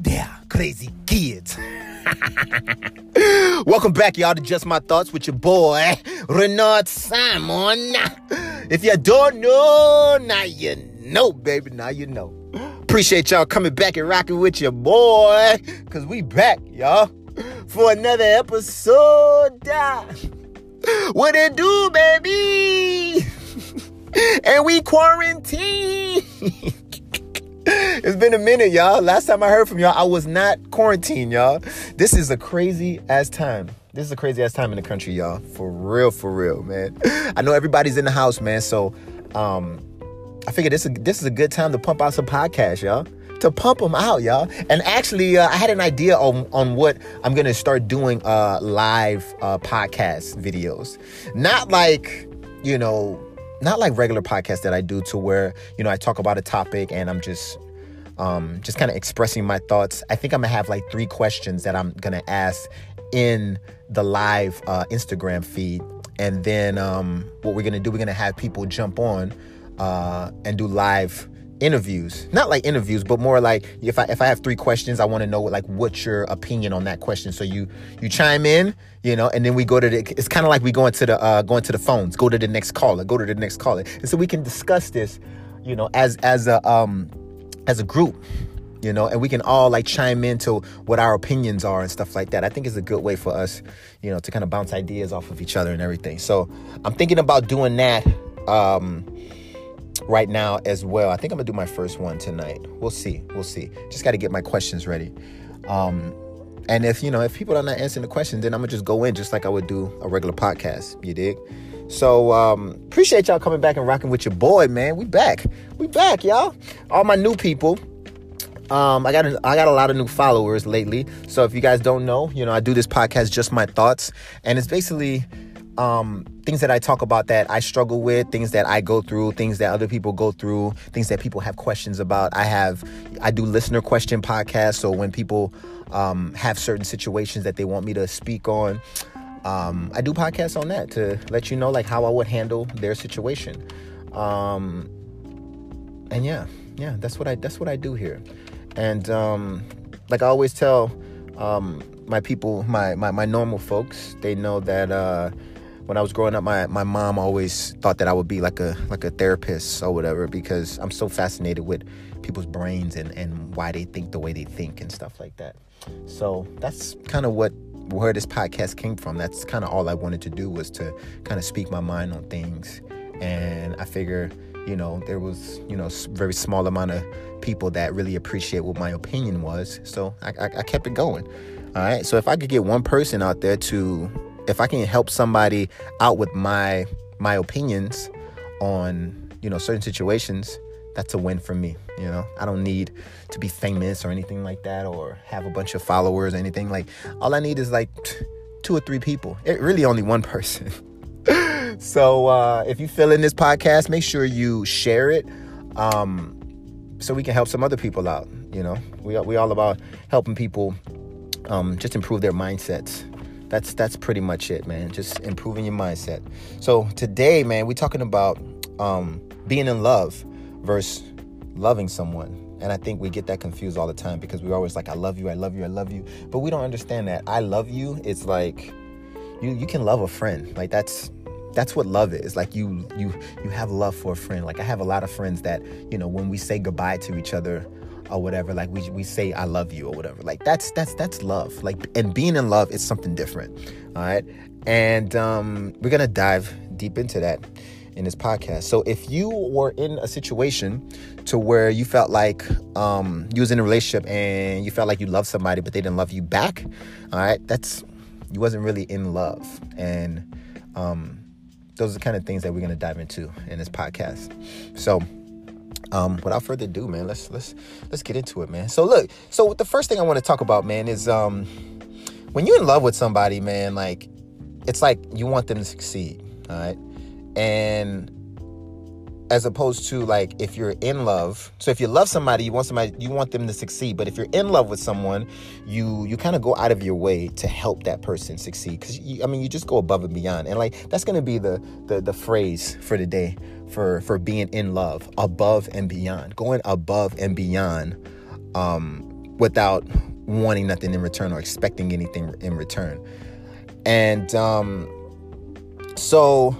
Hello there, crazy kids. Welcome back, y'all, to Just My Thoughts with your boy, Renard Simon. If you don't know, now you know, baby. Now you know. Appreciate y'all coming back and rocking with your boy, because we back, y'all, for another episode. What it do, baby? And we quarantine. It's been a minute, y'all. Last time I heard from y'all, I was not quarantined, y'all. This is a crazy-ass time. This is a crazy-ass time in the country, y'all. For real, man. I know everybody's in the house, man. So, I figured this is a good time to pump out some podcasts, y'all. To pump them out, y'all. And actually, I had an idea on what I'm going to start doing live podcast videos. Not like, you know, not like regular podcasts that I do to where, you know, I talk about a topic and I'm just kind of expressing my thoughts. I think I'm going to have like 3 questions that I'm going to ask in the live Instagram feed. And then what we're going to do, we're going to have people jump on and do live interviews. Not like interviews, but more like if I have 3 questions, I want to know like what's your opinion on that question. So you chime in, you know, and then we go to the, it's kind of like we go into the phones, go to the next caller, and so we can discuss this, you know, as a group, you know, and we can all like chime into what our opinions are and stuff like that. I think it's a good way for us, you know, to kind of bounce ideas off of each other and everything. So I'm thinking about doing that right now as well. I think I'm gonna do my first one tonight. We'll see. Just got to get my questions ready. And if, you know, if people are not answering the question, then I'm gonna just go in just like I would do a regular podcast. You dig? So, appreciate y'all coming back and rocking with your boy, man. We back, y'all. All my new people. I got a lot of new followers lately. So if you guys don't know, you know, I do this podcast, Just My Thoughts, and it's basically things that I talk about that I struggle with, things that I go through, things that other people go through, things that people have questions about. I do listener question podcasts. So when people have certain situations that they want me to speak on, I do podcasts on that to let you know like how I would handle their situation. And yeah, that's what I do here. And like I always tell my people, my normal folks, they know that when I was growing up, my mom always thought that I would be like a therapist or whatever, because I'm so fascinated with people's brains and why they think the way they think and stuff like that. So that's kind of where this podcast came from. That's kind of all I wanted to do, was to kind of speak my mind on things. And I figure, you know, there was, you know, a very small amount of people that really appreciate what my opinion was. So I kept it going. All right. So if I could get one person out there to... if I can help somebody out with my opinions on, you know, certain situations, that's a win for me, you know? I don't need to be famous or anything like that, or have a bunch of followers or anything. Like, all I need is like 2 or 3 people. It really only one person. So if you feel in this podcast, make sure you share it so we can help some other people out, you know? We all about helping people just improve their mindsets. That's pretty much it, man. Just improving your mindset. So today, man, we're talking about being in love versus loving someone. And I think we get that confused all the time, because we're always like, I love you, I love you, I love you. But we don't understand that I love you. It's like you can love a friend. Like that's what love is. Like you have love for a friend. Like I have a lot of friends that, you know, when we say goodbye to each other or whatever, like we say I love you or whatever, like that's love. Like, and being in love is something different. All right, and we're gonna dive deep into that in this podcast. So if you were in a situation to where you felt like you was in a relationship and you felt like you loved somebody but they didn't love you back, all right, that's, you wasn't really in love. And those are the kind of things that we're gonna dive into in this podcast. So without further ado, man, let's get into it, man. So look, so the first thing I want to talk about, man, is when you're in love with somebody, man, like it's like you want them to succeed, all right? And as opposed to like if you're in love. So if you love somebody, you want them to succeed. But if you're in love with someone, you kind of go out of your way to help that person succeed, because you just go above and beyond. And like that's going to be the phrase for today for being in love: above and beyond. Going above and beyond without wanting nothing in return or expecting anything in return. And so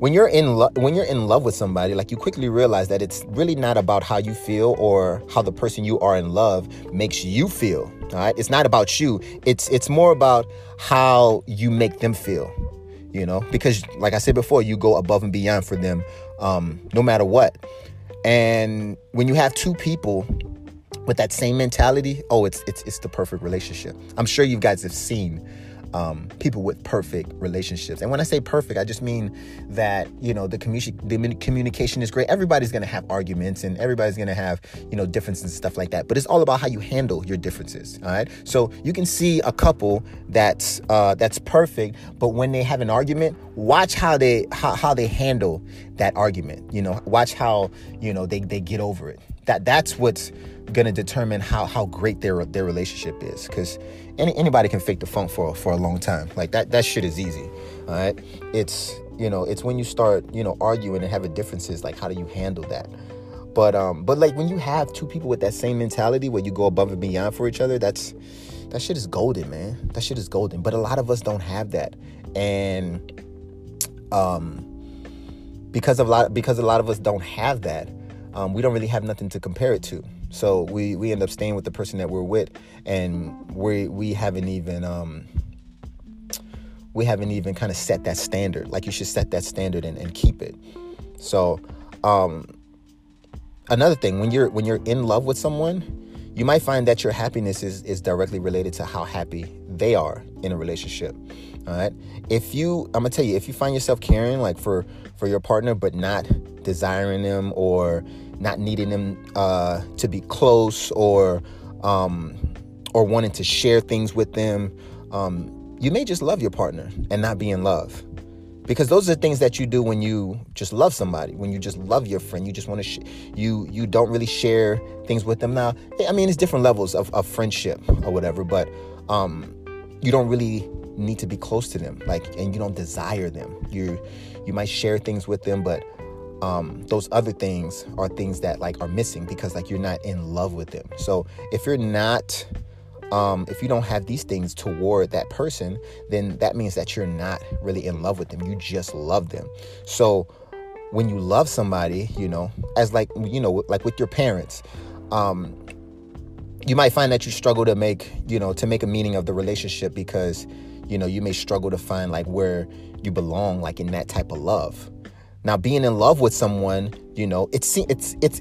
when you're in love with somebody, like, you quickly realize that it's really not about how you feel or how the person you are in love makes you feel. All right? It's not about you. It's more about how you make them feel, you know, because like I said before, you go above and beyond for them no matter what. And when you have two people with that same mentality, oh, it's the perfect relationship. I'm sure you guys have seen people with perfect relationships. And when I say perfect, I just mean that, you know, the communication is great. Everybody's going to have arguments and everybody's going to have, you know, differences and stuff like that. But it's all about how you handle your differences. All right. So you can see a couple that's perfect. But when they have an argument, watch how they handle that argument. You know, watch how, you know, they get over it. That's what's going to determine how great their relationship is, because anybody can fake the funk for a long time. Like that shit is easy. All right. It's when you start, you know, arguing and having differences, like, how do you handle that? But like, when you have two people with that same mentality where you go above and beyond for each other, that shit is golden, man. That shit is golden. But a lot of us don't have that. And because a lot of us don't have that, we don't really have nothing to compare it to. So we end up staying with the person that we're with, and we haven't even kind of set that standard. Like, you should set that standard and keep it. So another thing, when you're in love with someone, you might find that your happiness is directly related to how happy they are in a relationship. All right. If you find yourself caring, like, for your partner, but not desiring them or not needing them to be close or wanting to share things with them, you may just love your partner and not be in love. Because those are things that you do when you just love somebody, when you just love your friend. You just want to, you don't really share things with them. Now, I mean, it's different levels of friendship or whatever, but you don't really need to be close to them, like, and you don't desire them. You might share things with them, but those other things are things that, like, are missing because, like, you're not in love with them. So if you're not, if you don't have these things toward that person, then that means that you're not really in love with them. You just love them. So when you love somebody, you know, as, like, you know, like with your parents, you might find that you struggle to make a meaning of the relationship because, you know, you may struggle to find, like, where you belong, like, in that type of love. Now, being in love with someone, you know, it's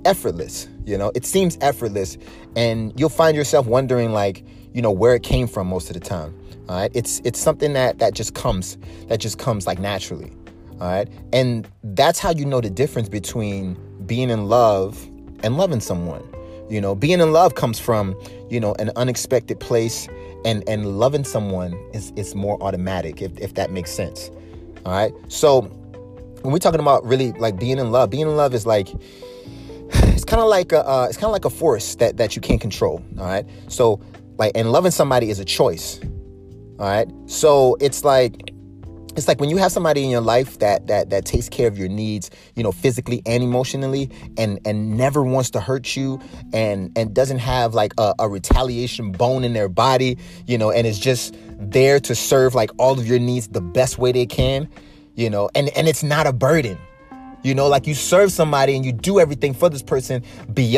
effortless, you know, it seems effortless, and you'll find yourself wondering, like, you know, where it came from most of the time. All right. It's something that just comes like naturally. All right. And that's how you know the difference between being in love and loving someone. You know, being in love comes from, you know, an unexpected place, and loving someone is more automatic, if that makes sense. All right. So when we're talking about really, like, being in love is like, it's kind of like a force that you can't control. All right. So, like, and loving somebody is a choice. All right. So it's like when you have somebody in your life that takes care of your needs, you know, physically and emotionally, and never wants to hurt you, and doesn't have, like, a retaliation bone in their body, you know, and is just there to serve, like, all of your needs the best way they can. You know, and it's not a burden, you know, like, you serve somebody and you do everything for this person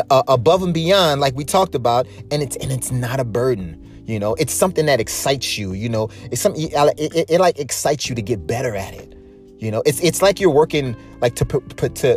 above and beyond, like we talked about. And it's not a burden. You know, it's something that excites you. You know, it's something it like excites you to get better at it. You know, it's like you're working, like, to perfect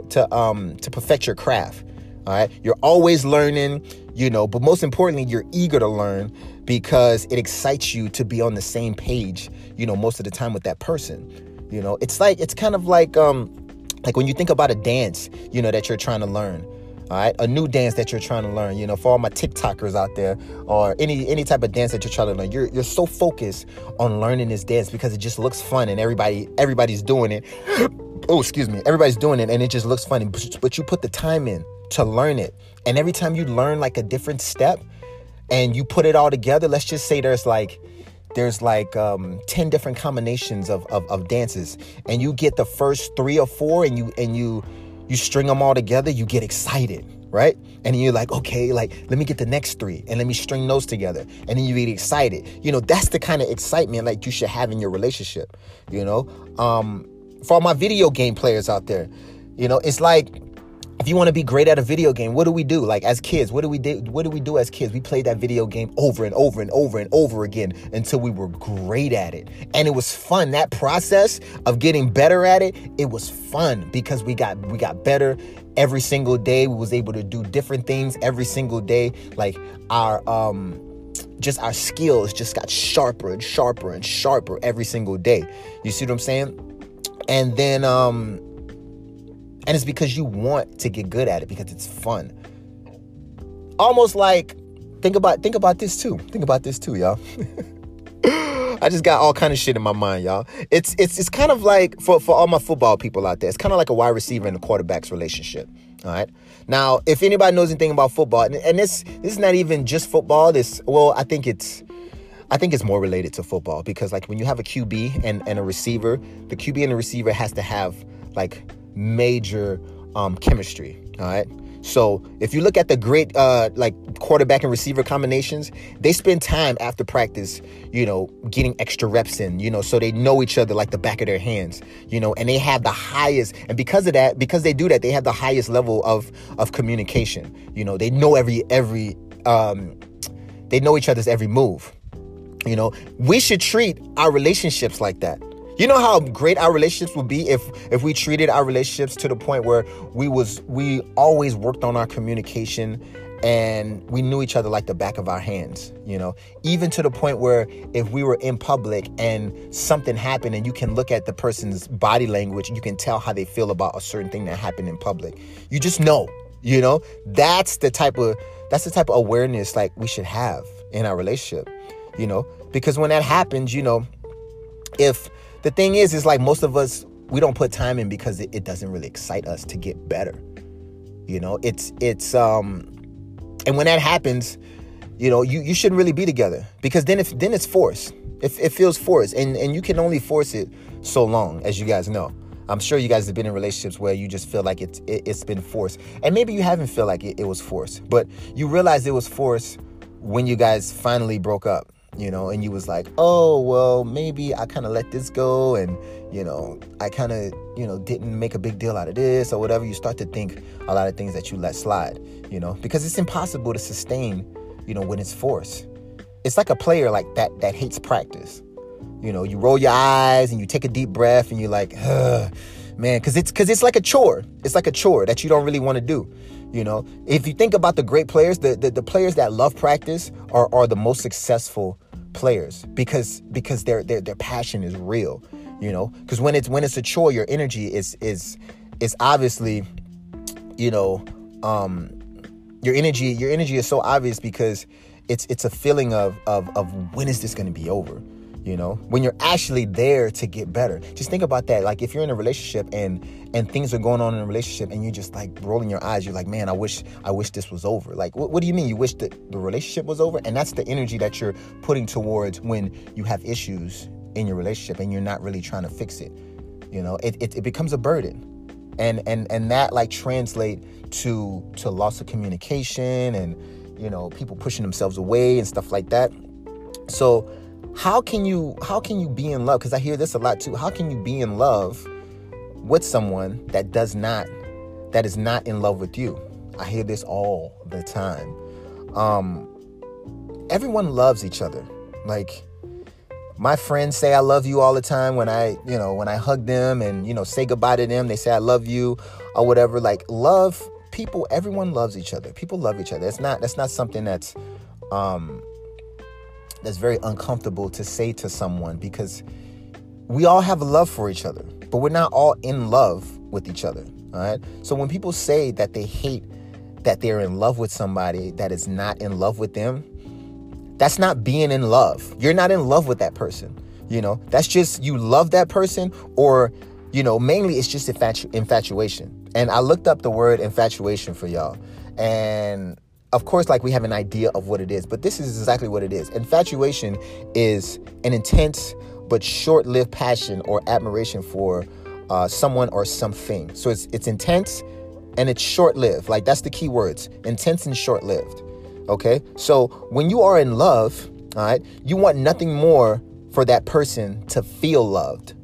your craft. All right. You're always learning, you know, but most importantly, you're eager to learn because it excites you to be on the same page, you know, most of the time with that person. You know, it's kind of like when you think about a dance, you know, that you're trying to learn. All right. A new dance that you're trying to learn, you know, for all my TikTokers out there, or any type of dance that you're trying to learn. You're so focused on learning this dance because it just looks fun and everybody's doing it. Oh, excuse me. Everybody's doing it and it just looks funny. But you put the time in to learn it. And every time you learn, like, a different step and you put it all together, let's just say there's 10 different combinations of dances, and you get the first 3 or 4 and you string them all together, you get excited, right? And you're like, okay, like, let me get the next three and let me string those together. And then you get excited. You know, that's the kind of excitement like you should have in your relationship, you know? For all my video game players out there, you know, it's like, if you want to be great at a video game, what do we do? Like, as kids, what do we do as kids? We played that video game over and over and over and over again until we were great at it. And it was fun. That process of getting better at it, it was fun because we got better every single day. We was able to do different things every single day. Like our skills just got sharper and sharper and sharper every single day. You see what I'm saying? And then and it's because you want to get good at it because it's fun. Almost like, think about this too, y'all. I just got all kind of shit in my mind, y'all. It's kind of like, for all my football people out there, it's kind of like a wide receiver and a quarterback's relationship, all right? Now, if anybody knows anything about football, and this is not even just football, I think it's more related to football because, like, when you have a QB and a receiver, the QB and the receiver has to have, like, major chemistry, all right? So if you look at the great like quarterback and receiver combinations, they spend time after practice, you know, getting extra reps in, you know, so they know each other like the back of their hands, you know, and they have the highest, and because of that, because they do that, they have the highest level of communication. You know, they know they know each other's every move. You know, we should treat our relationships like that. You know how great our relationships would be if we treated our relationships to the point where we always worked on our communication and we knew each other like the back of our hands, you know, even to the point where if we were in public and something happened and you can look at the person's body language, you can tell how they feel about a certain thing that happened in public. You just know, you know, that's the type of awareness like we should have in our relationship, you know, because when that happens, you know, the thing is like most of us, we don't put time in because it doesn't really excite us to get better. You know, and when that happens, you know, you shouldn't really be together because then it's forced. It feels forced and you can only force it so long, as you guys know. I'm sure you guys have been in relationships where you just feel like it's been forced. And maybe you haven't felt like it was forced, but you realize it was forced when you guys finally broke up. You know, and you was like, oh, well, maybe I kind of let this go. And, you know, I kind of, you know, didn't make a big deal out of this or whatever. You start to think a lot of things that you let slide, you know, because it's impossible to sustain, you know, when it's forced. It's like a player like that hates practice. You know, you roll your eyes and you take a deep breath and you're like, ugh, man, because it's like a chore. It's like a chore that you don't really want to do. You know, if you think about the great players, the players that love practice are the most successful players because their passion is real, you know, because when it's a chore, your energy is obviously, you know, your energy is so obvious because it's a feeling of when is this going to be over? You know, when you're actually there to get better. Just think about that. Like if you're in a relationship and things are going on in a relationship and you're just like rolling your eyes, you're like, man, I wish this was over. Like, what do you mean you wish the relationship was over? And that's the energy that you're putting towards when you have issues in your relationship and you're not really trying to fix it. You know, it becomes a burden. And that like translate to loss of communication and, you know, people pushing themselves away and stuff like that. So how can you be in love? Because I hear this a lot too. How can you be in love with someone that is not in love with you? I hear this all the time. Everyone loves each other. Like my friends say I love you all the time when I hug them and, you know, say goodbye to them, they say I love you or whatever. Like love, people, everyone loves each other. People love each other. That's not something that's very uncomfortable to say to someone because we all have a love for each other, but we're not all in love with each other, all right? So when people say that they hate that they're in love with somebody that is not in love with them, that's not being in love. You're not in love with that person, you know? That's just you love that person or, you know, mainly it's just infatuation. And I looked up the word infatuation for y'all and of course, like we have an idea of what it is, but this is exactly what it is. Infatuation is an intense but short-lived passion or admiration for someone or something. So it's intense and it's short-lived. Like, that's the key words, intense and short-lived, okay? So when you are in love, all right, you want nothing more for that person to feel loved.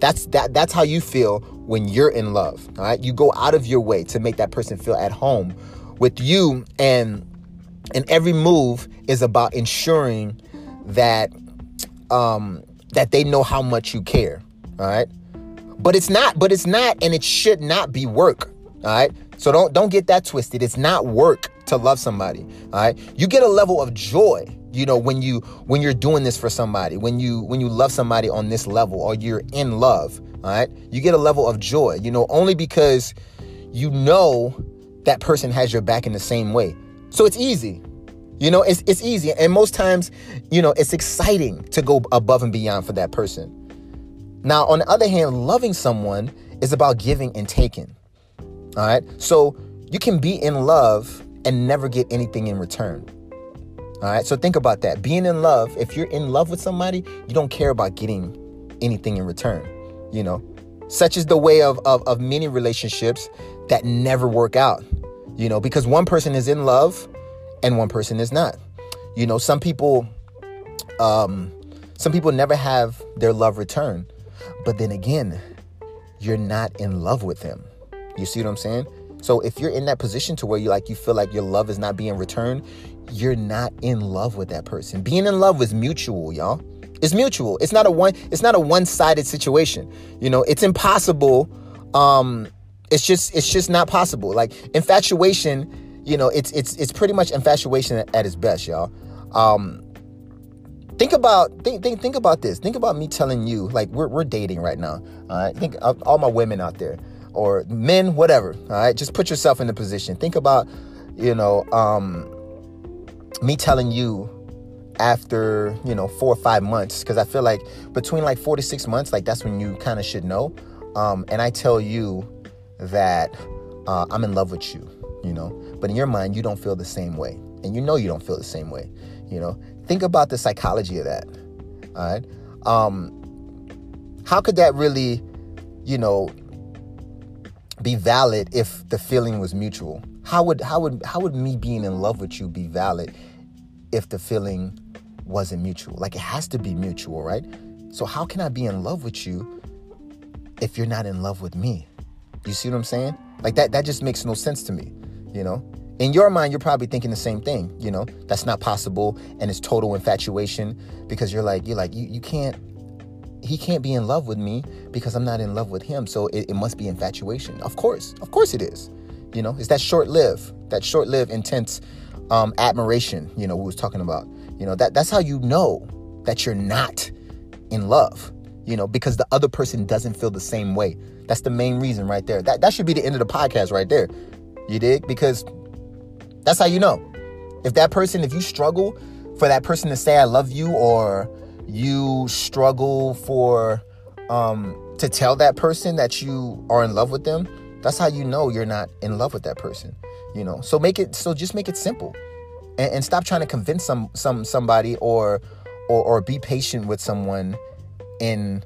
That's how you feel when you're in love, all right? You go out of your way to make that person feel at home with you, and every move is about ensuring that that they know how much you care, all right? But it's not, and it should not be work, all right? So don't get that twisted. It's not work to love somebody, all right? You get a level of joy, you know, when you're doing this for somebody, when you love somebody on this level, or you're in love, all right? You get a level of joy, you know, only because you know that person has your back in the same way. So it's easy. You know, it's easy. And most times, you know, it's exciting to go above and beyond for that person. Now, on the other hand, loving someone is about giving and taking. All right. So you can be in love and never get anything in return. All right. So think about that. Being in love, if you're in love with somebody, you don't care about getting anything in return. You know, such is the way of many relationships that never work out, you know, because one person is in love and one person is not. You know, some people never have their love returned. But then again, you're not in love with them. You see what I'm saying? So if you're in that position to where you feel like your love is not being returned, you're not in love with that person. Being in love is mutual, y'all. It's mutual. It's not a one-sided situation. You know, it's impossible. It's just not possible. Like, infatuation, you know, it's pretty much infatuation at its best, y'all. Think about this. Think about me telling you, like, we're dating right now. All right. Think of all my women out there, or men, whatever. All right. Just put yourself in the position. Think about, you know, me telling you after, you know, 4 or 5 months, because I feel like between like 4 to 6 months, like, that's when you kind of should know. And I tell you that I'm in love with you, you know, but in your mind, you don't feel the same way. And you know, you don't feel the same way, you know. Think about the psychology of that. All right. How could that really, you know, be valid if the feeling was mutual? How would me being in love with you be valid if the feeling wasn't mutual? Like, it has to be mutual, right? So how can I be in love with you if you're not in love with me? You see what I'm saying? Like, that just makes no sense to me, you know? In your mind, you're probably thinking the same thing, you know, that's not possible, and it's total infatuation, because he can't be in love with me because I'm not in love with him, so it must be infatuation. Of course it is, you know. It's that short-lived, intense admiration, you know, we was talking about, you know, that's how you know that you're not in love, you know, because the other person doesn't feel the same way. That's the main reason right there. That should be the end of the podcast right there. You dig? Because that's how you know. If you struggle for that person to say I love you, or you struggle for to tell that person that you are in love with them, that's how you know you're not in love with that person, you know. So just make it simple, and stop trying to convince somebody or be patient with someone in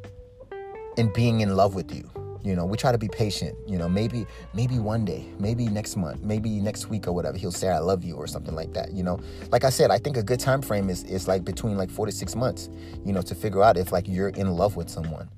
being in love with you. You know, we try to be patient, you know, maybe one day, maybe next month, maybe next week or whatever, he'll say, I love you or something like that. You know, like I said, I think a good time frame is like between like 4 to 6 months, you know, to figure out if like you're in love with someone.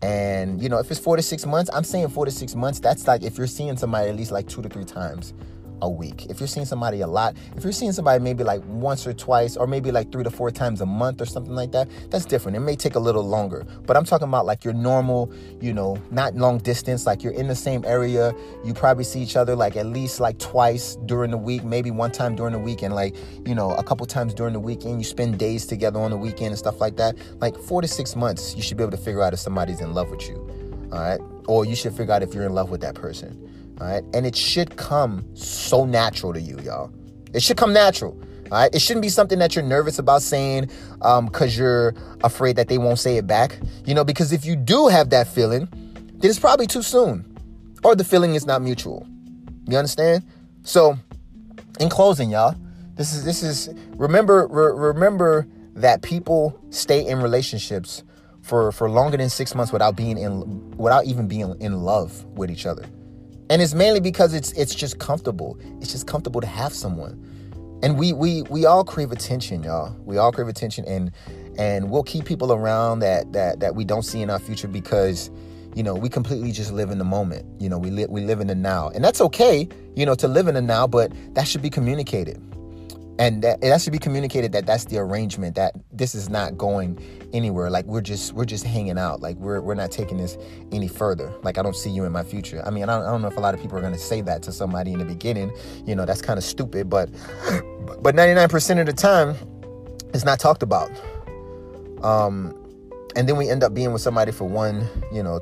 And, you know, if it's 4 to 6 months, I'm saying 4 to 6 months, that's like if you're seeing somebody at least like 2 to 3 times a week. If you're seeing somebody a lot, if you're seeing somebody maybe like once or twice, or maybe like 3 to 4 times a month or something like that, that's different. It may take a little longer, but I'm talking about like your normal, you know, not long distance, like you're in the same area, you probably see each other like at least like twice during the week, maybe 1 time during the week, and like, you know, a couple times during the weekend, you spend days together on the weekend and stuff like that. Like 4 to 6 months, you should be able to figure out if somebody's in love with you, all right? Or you should figure out if you're in love with that person. All right. And it should come so natural to you, y'all. It should come natural. All right. It shouldn't be something that you're nervous about saying because you're afraid that they won't say it back. You know, because if you do have that feeling, then it's probably too soon, or the feeling is not mutual. You understand? So in closing, y'all, this is remember that people stay in relationships for longer than 6 months without even being in love with each other. And it's mainly because it's just comfortable. It's just comfortable to have someone. And we all crave attention, y'all. We all crave attention, and we'll keep people around that we don't see in our future because, you know, we completely just live in the moment. You know, we live in the now. And that's okay, you know, to live in the now, but that should be communicated. And that should be communicated that that's the arrangement, that this is not going anywhere. Like, we're just hanging out. Like, we're not taking this any further. Like, I don't see you in my future. I mean, I don't know if a lot of people are going to say that to somebody in the beginning. You know, that's kind of stupid. But 99% of the time, it's not talked about. And then we end up being with somebody for 1,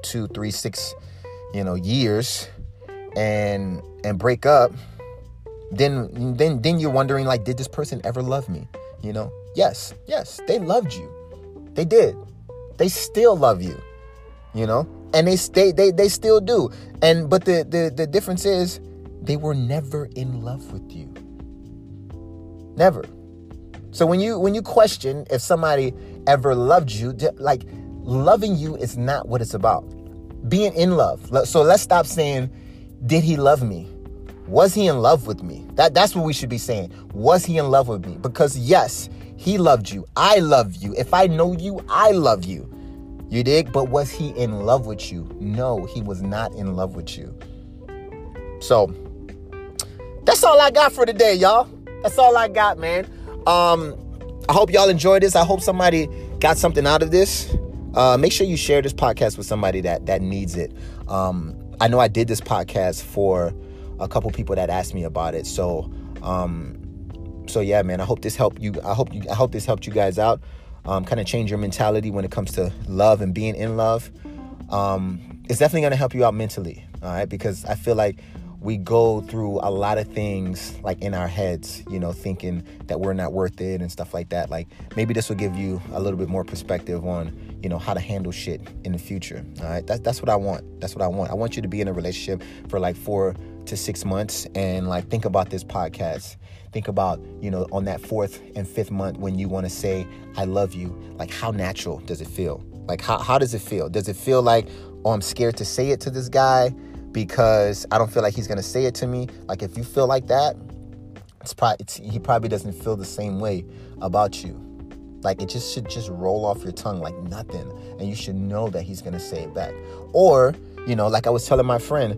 2, 3, 6, years and break up. Then you're wondering, like, did this person ever love me? You know, yes, they loved you. They did. They still love you, you know, and they still do. And but the difference is they were never in love with you. Never. So when you question if somebody ever loved you, like, loving you is not what it's about. Being in love. So let's stop saying, did he love me? Was he in love with me? That's what we should be saying. Was he in love with me? Because yes, he loved you. I love you. If I know you, I love you. You dig? But was he in love with you? No, he was not in love with you. So that's all I got for today, y'all. That's all I got, man. I hope y'all enjoyed this. I hope somebody got something out of this. Make sure you share this podcast with somebody that needs it. I know I did this podcast for a couple people that asked me about it. So yeah, man, I hope this helped you. I hope this helped you guys out. Kind of change your mentality when it comes to love and being in love. It's definitely going to help you out mentally. All right. Because I feel like we go through a lot of things, like, in our heads, you know, thinking that we're not worth it and stuff like that. Like, maybe this will give you a little bit more perspective on, you know, how to handle shit in the future. All right. That's what I want. That's what I want. I want you to be in a relationship for like 4 to 6 months and, like, think about this podcast. Think about, you know, on that 4th and 5th month when you want to say, I love you, like, how natural does it feel? Like, how does it feel? Does it feel like, oh, I'm scared to say it to this guy because I don't feel like he's going to say it to me? Like, if you feel like that, he probably doesn't feel the same way about you. Like, it just should just roll off your tongue like nothing. And you should know that he's going to say it back. Or, you know, like I was telling my friend,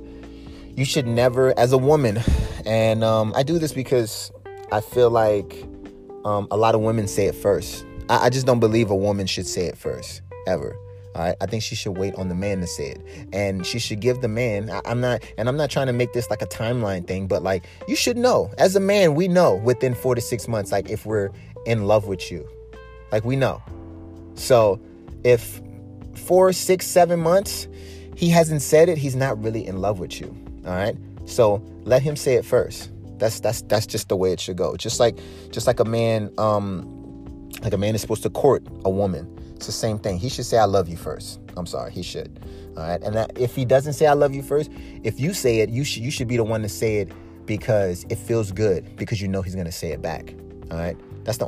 you should never, as a woman, and I do this because I feel like a lot of women say it first. I just don't believe a woman should say it first, ever. All right? I think she should wait on the man to say it. And she should give the man, I'm not trying to make this like a timeline thing, but, like, you should know. As a man, we know within 4 to 6 months, like, if we're in love with you. Like, we know. So if 4, 6, 7 months, he hasn't said it, he's not really in love with you. All right. So let him say it first. That's just the way it should go. Just like a man, is supposed to court a woman. It's the same thing. He should say, I love you first. I'm sorry. He should. All right. And if he doesn't say, I love you first, if you say it, you should be the one to say it because it feels good, because you know he's going to say it back. All right. That's the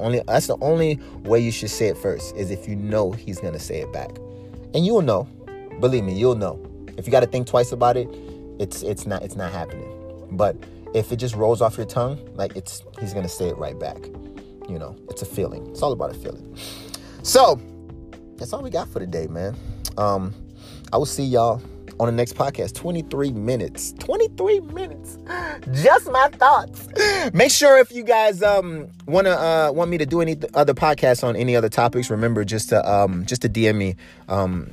only way you should say it first, is if you know he's going to say it back. And you'll know. Believe me, you'll know. If you got to think twice about it, it's not happening. But if it just rolls off your tongue, like, he's gonna say it right back. You know, it's a feeling. It's all about a feeling. So that's all we got for today, man. I will see y'all on the next podcast. 23 minutes. Just my thoughts. Make sure if you guys want me to do any other podcasts on any other topics, remember just to DM me on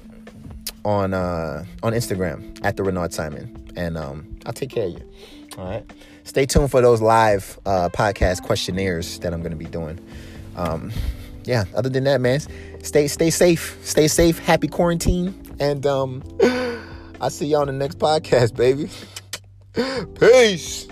Instagram at the Renard Simon, and I'll take care of you. All right. Stay tuned for those live podcast questionnaires that I'm going to be doing. Yeah. Other than that, man, stay safe. Happy quarantine. And I'll see y'all on the next podcast, baby. Peace.